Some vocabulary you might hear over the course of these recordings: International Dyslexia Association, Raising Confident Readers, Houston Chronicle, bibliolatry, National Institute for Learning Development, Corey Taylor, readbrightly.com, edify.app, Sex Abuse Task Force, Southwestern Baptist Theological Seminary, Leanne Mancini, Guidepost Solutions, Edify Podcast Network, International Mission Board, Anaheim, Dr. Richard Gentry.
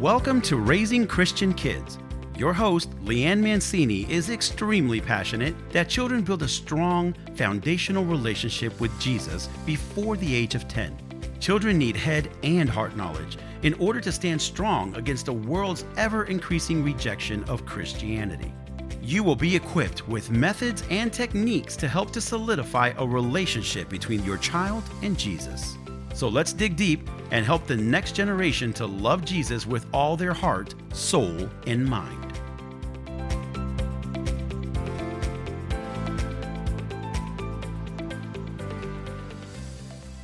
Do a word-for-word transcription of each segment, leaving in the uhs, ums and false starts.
Welcome to Raising Christian Kids. Your host, Leanne Mancini, is extremely passionate that children build a strong, foundational relationship with Jesus before the age of ten. Children need head and heart knowledge in order to stand strong against the world's ever-increasing rejection of Christianity. You will be equipped with methods and techniques to help to solidify a relationship between your child and Jesus. So let's dig deep and help the next generation to love Jesus with all their heart, soul, and mind.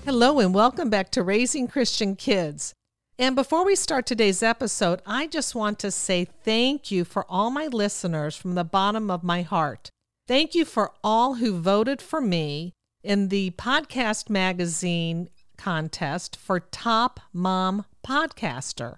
Hello and welcome back to Raising Christian Kids. And before we start today's episode, I just want to say thank you for all my listeners from the bottom of my heart. Thank you for all who voted for me in the podcast magazine contest for Top Mom Podcaster.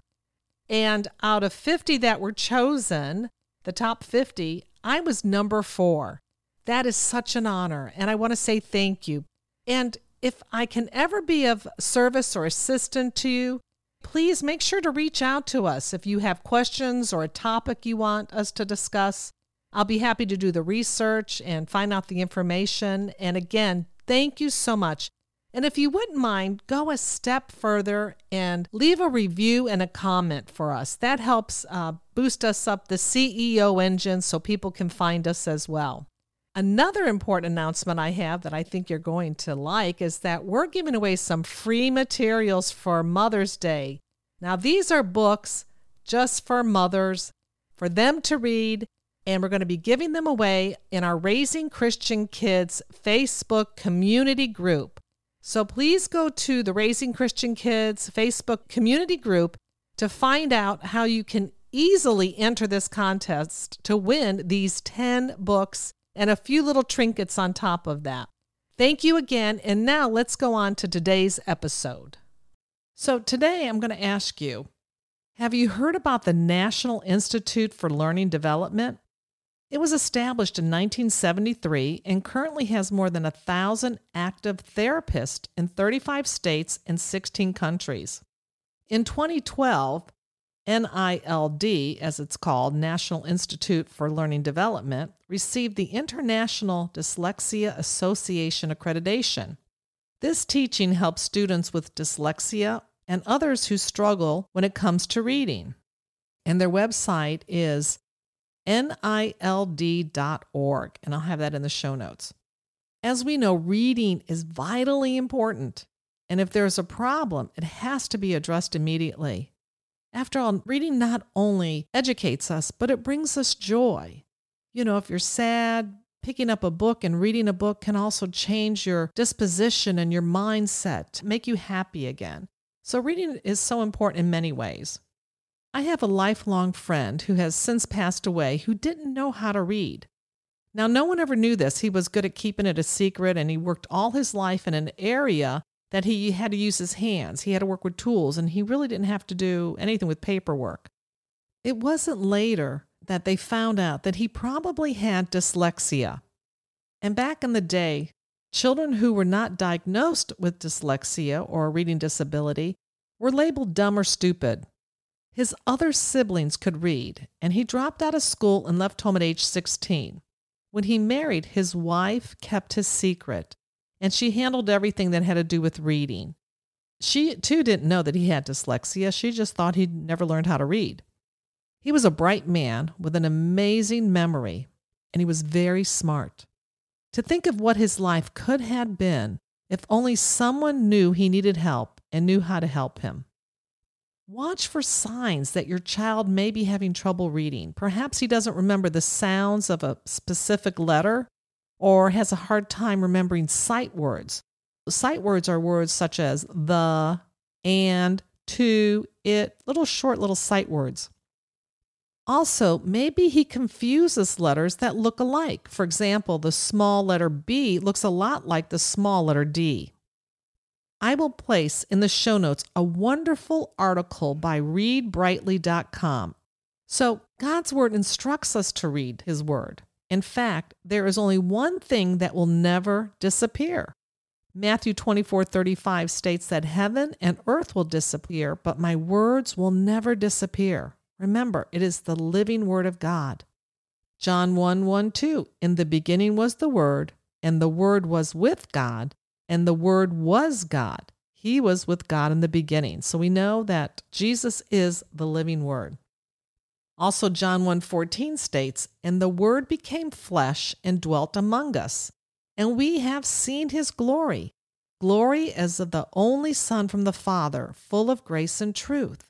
And out of fifty that were chosen, the top fifty, I was number four. That is such an honor, and I want to say thank you. And if I can ever be of service or assistance to you, please make sure to reach out to us if you have questions or a topic you want us to discuss. I'll be happy to do the research and find out the information. And again, thank you so much. And if you wouldn't mind, go a step further and leave a review and a comment for us. That helps uh, boost us up the C E O engine so people can find us as well. Another important announcement I have that I think you're going to like is that we're giving away some free materials for Mother's Day. Now, these are books just for mothers, for them to read, and we're going to be giving them away in our Raising Christian Kids Facebook community group. So please go to the Raising Christian Kids Facebook community group to find out how you can easily enter this contest to win these ten books and a few little trinkets on top of that. Thank you again, and now let's go on to today's episode. So today I'm going to ask you, have you heard about the National Institute for Learning Development? It was established in nineteen seventy-three and currently has more than one thousand active therapists in thirty-five states and sixteen countries. In twenty twelve, N I L D, as it's called, National Institute for Learning Development, received the International Dyslexia Association accreditation. This teaching helps students with dyslexia and others who struggle when it comes to reading. And their website is N I L D dot org, and I'll have that in the show notes. As we know, reading is vitally important, and if there's a problem, it has to be addressed immediately. After all, reading not only educates us, but it brings us joy. You know, if you're sad, picking up a book and reading a book can also change your disposition and your mindset, make you happy again. So reading is so important in many ways. I have a lifelong friend who has since passed away who didn't know how to read. Now, no one ever knew this. He was good at keeping it a secret, and he worked all his life in an area that he had to use his hands. He had to work with tools, and he really didn't have to do anything with paperwork. It wasn't later that they found out that he probably had dyslexia. And back in the day, children who were not diagnosed with dyslexia or a reading disability were labeled dumb or stupid. His other siblings could read, and he dropped out of school and left home at age sixteen. When he married, his wife kept his secret, and she handled everything that had to do with reading. She, too, didn't know that he had dyslexia. She just thought he'd never learned how to read. He was a bright man with an amazing memory, and he was very smart. To think of what his life could have been if only someone knew he needed help and knew how to help him. Watch for signs that your child may be having trouble reading. Perhaps he doesn't remember the sounds of a specific letter or has a hard time remembering sight words. Sight words are words such as the, and, to, it, little short little sight words. Also, maybe he confuses letters that look alike. For example, the small letter B looks a lot like the small letter D. I will place in the show notes a wonderful article by read brightly dot com. So God's Word instructs us to read His Word. In fact, there is only one thing that will never disappear. Matthew twenty-four thirty-five states that heaven and earth will disappear, but my words will never disappear. Remember, it is the living word of God. John one, one, two, in the beginning was the Word, and the Word was with God, and the Word was God. He was with God in the beginning. So we know that Jesus is the living Word. Also, John one, fourteen states, and the Word became flesh and dwelt among us, and we have seen his glory, glory as of the only Son from the Father, full of grace and truth.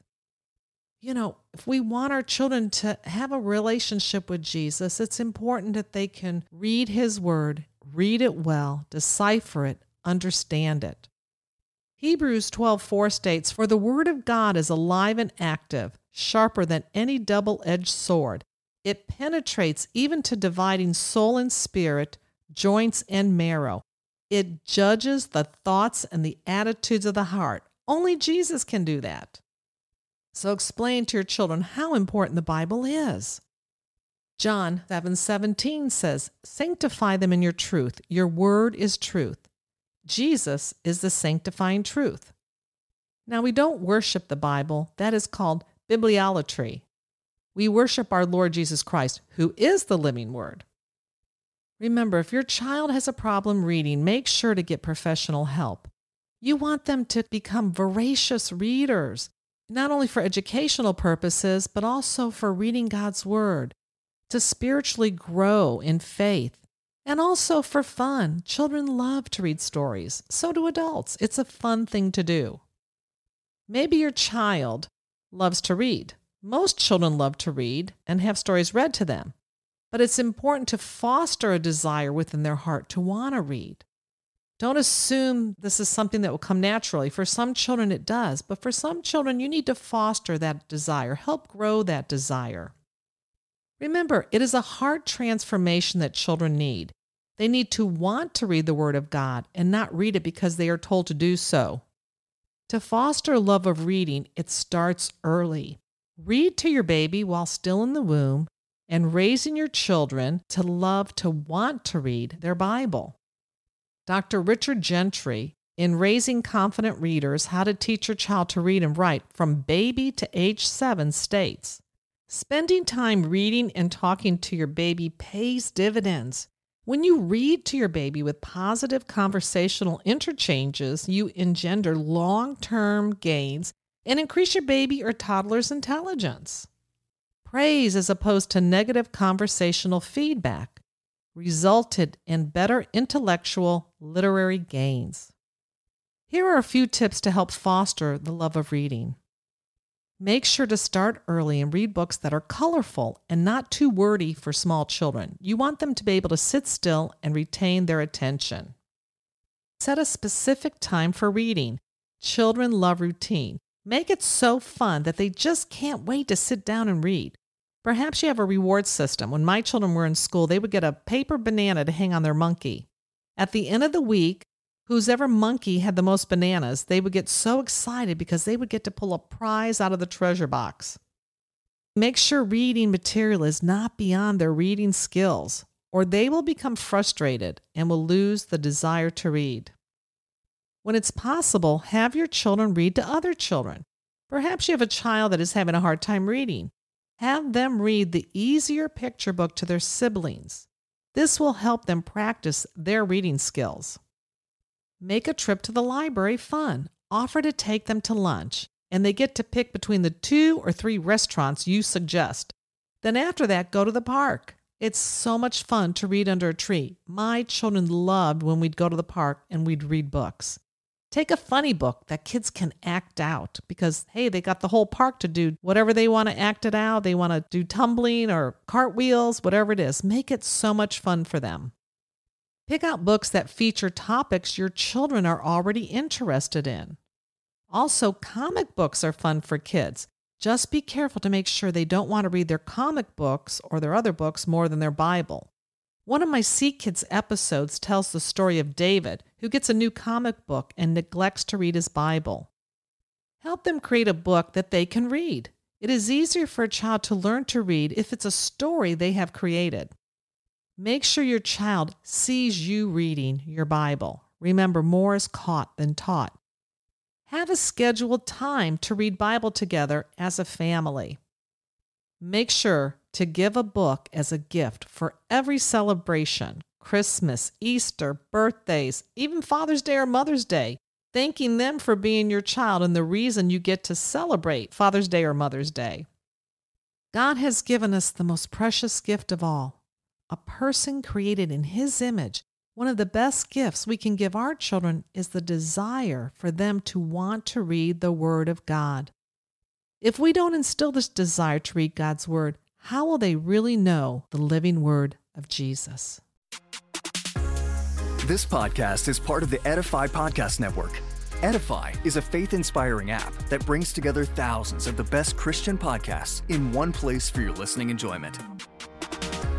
You know, if we want our children to have a relationship with Jesus, it's important that they can read his word, read it well, decipher it, understand it. Hebrews twelve four states, for the word of God is alive and active, sharper than any double-edged sword. It penetrates even to dividing soul and spirit, joints and marrow. It judges the thoughts and the attitudes of the heart. Only Jesus can do that. So explain to your children how important the Bible is. John seven seventeen says, sanctify them in your truth. Your word is truth. Jesus is the sanctifying truth. Now, we don't worship the Bible. That is called bibliolatry. We worship our Lord Jesus Christ, who is the living word. Remember, if your child has a problem reading, make sure to get professional help. You want them to become voracious readers, not only for educational purposes, but also for reading God's Word, to spiritually grow in faith, and also for fun. Children love to read stories. So do adults. It's a fun thing to do. Maybe your child loves to read. Most children love to read and have stories read to them. But it's important to foster a desire within their heart to want to read. Don't assume this is something that will come naturally. For some children, it does. But for some children, you need to foster that desire, help grow that desire. Remember, it is a heart transformation that children need. They need to want to read the Word of God and not read it because they are told to do so. To foster love of reading, it starts early. Read to your baby while still in the womb and raising your children to love to want to read their Bible. Doctor Richard Gentry, in Raising Confident Readers, How to Teach Your Child to Read and Write from Baby to Age seven, states, spending time reading and talking to your baby pays dividends. When you read to your baby with positive conversational interchanges, you engender long-term gains and increase your baby or toddler's intelligence. Praise as opposed to negative conversational feedback resulted in better intellectual literary gains. Here are a few tips to help foster the love of reading. Make sure to start early and read books that are colorful and not too wordy for small children. You want them to be able to sit still and retain their attention. Set a specific time for reading. Children love routine. Make it so fun that they just can't wait to sit down and read. Perhaps you have a reward system. When my children were in school, they would get a paper banana to hang on their monkey. At the end of the week, whosever monkey had the most bananas, they would get so excited because they would get to pull a prize out of the treasure box. Make sure reading material is not beyond their reading skills, or they will become frustrated and will lose the desire to read. When it's possible, have your children read to other children. Perhaps you have a child that is having a hard time reading. Have them read the easier picture book to their siblings. This will help them practice their reading skills. Make a trip to the library fun. Offer to take them to lunch, and they get to pick between the two or three restaurants you suggest. Then after that, go to the park. It's so much fun to read under a tree. My children loved when we'd go to the park and we'd read books. Take a funny book that kids can act out because, hey, they got the whole park to do whatever they want to act it out. They want to do tumbling or cartwheels, whatever it is. Make it so much fun for them. Pick out books that feature topics your children are already interested in. Also, comic books are fun for kids. Just be careful to make sure they don't want to read their comic books or their other books more than their Bible. One of my Sea Kids episodes tells the story of David, who gets a new comic book and neglects to read his Bible. Help them create a book that they can read. It is easier for a child to learn to read if it's a story they have created. Make sure your child sees you reading your Bible. Remember, more is caught than taught. Have a scheduled time to read Bible together as a family. Make sure to give a book as a gift for every celebration, Christmas, Easter, birthdays, even Father's Day or Mother's Day, thanking them for being your child and the reason you get to celebrate Father's Day or Mother's Day. God has given us the most precious gift of all, a person created in His image. One of the best gifts we can give our children is the desire for them to want to read the Word of God. If we don't instill this desire to read God's Word, how will they really know the living Word of Jesus? This podcast is part of the Edify Podcast Network. Edify is a faith-inspiring app that brings together thousands of the best Christian podcasts in one place for your listening enjoyment.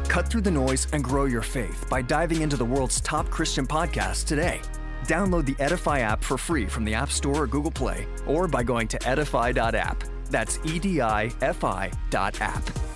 Cut through the noise and grow your faith by diving into the world's top Christian podcasts today. Download the Edify app for free from the App Store or Google Play, or by going to edify dot app. That's E D I F I dot app.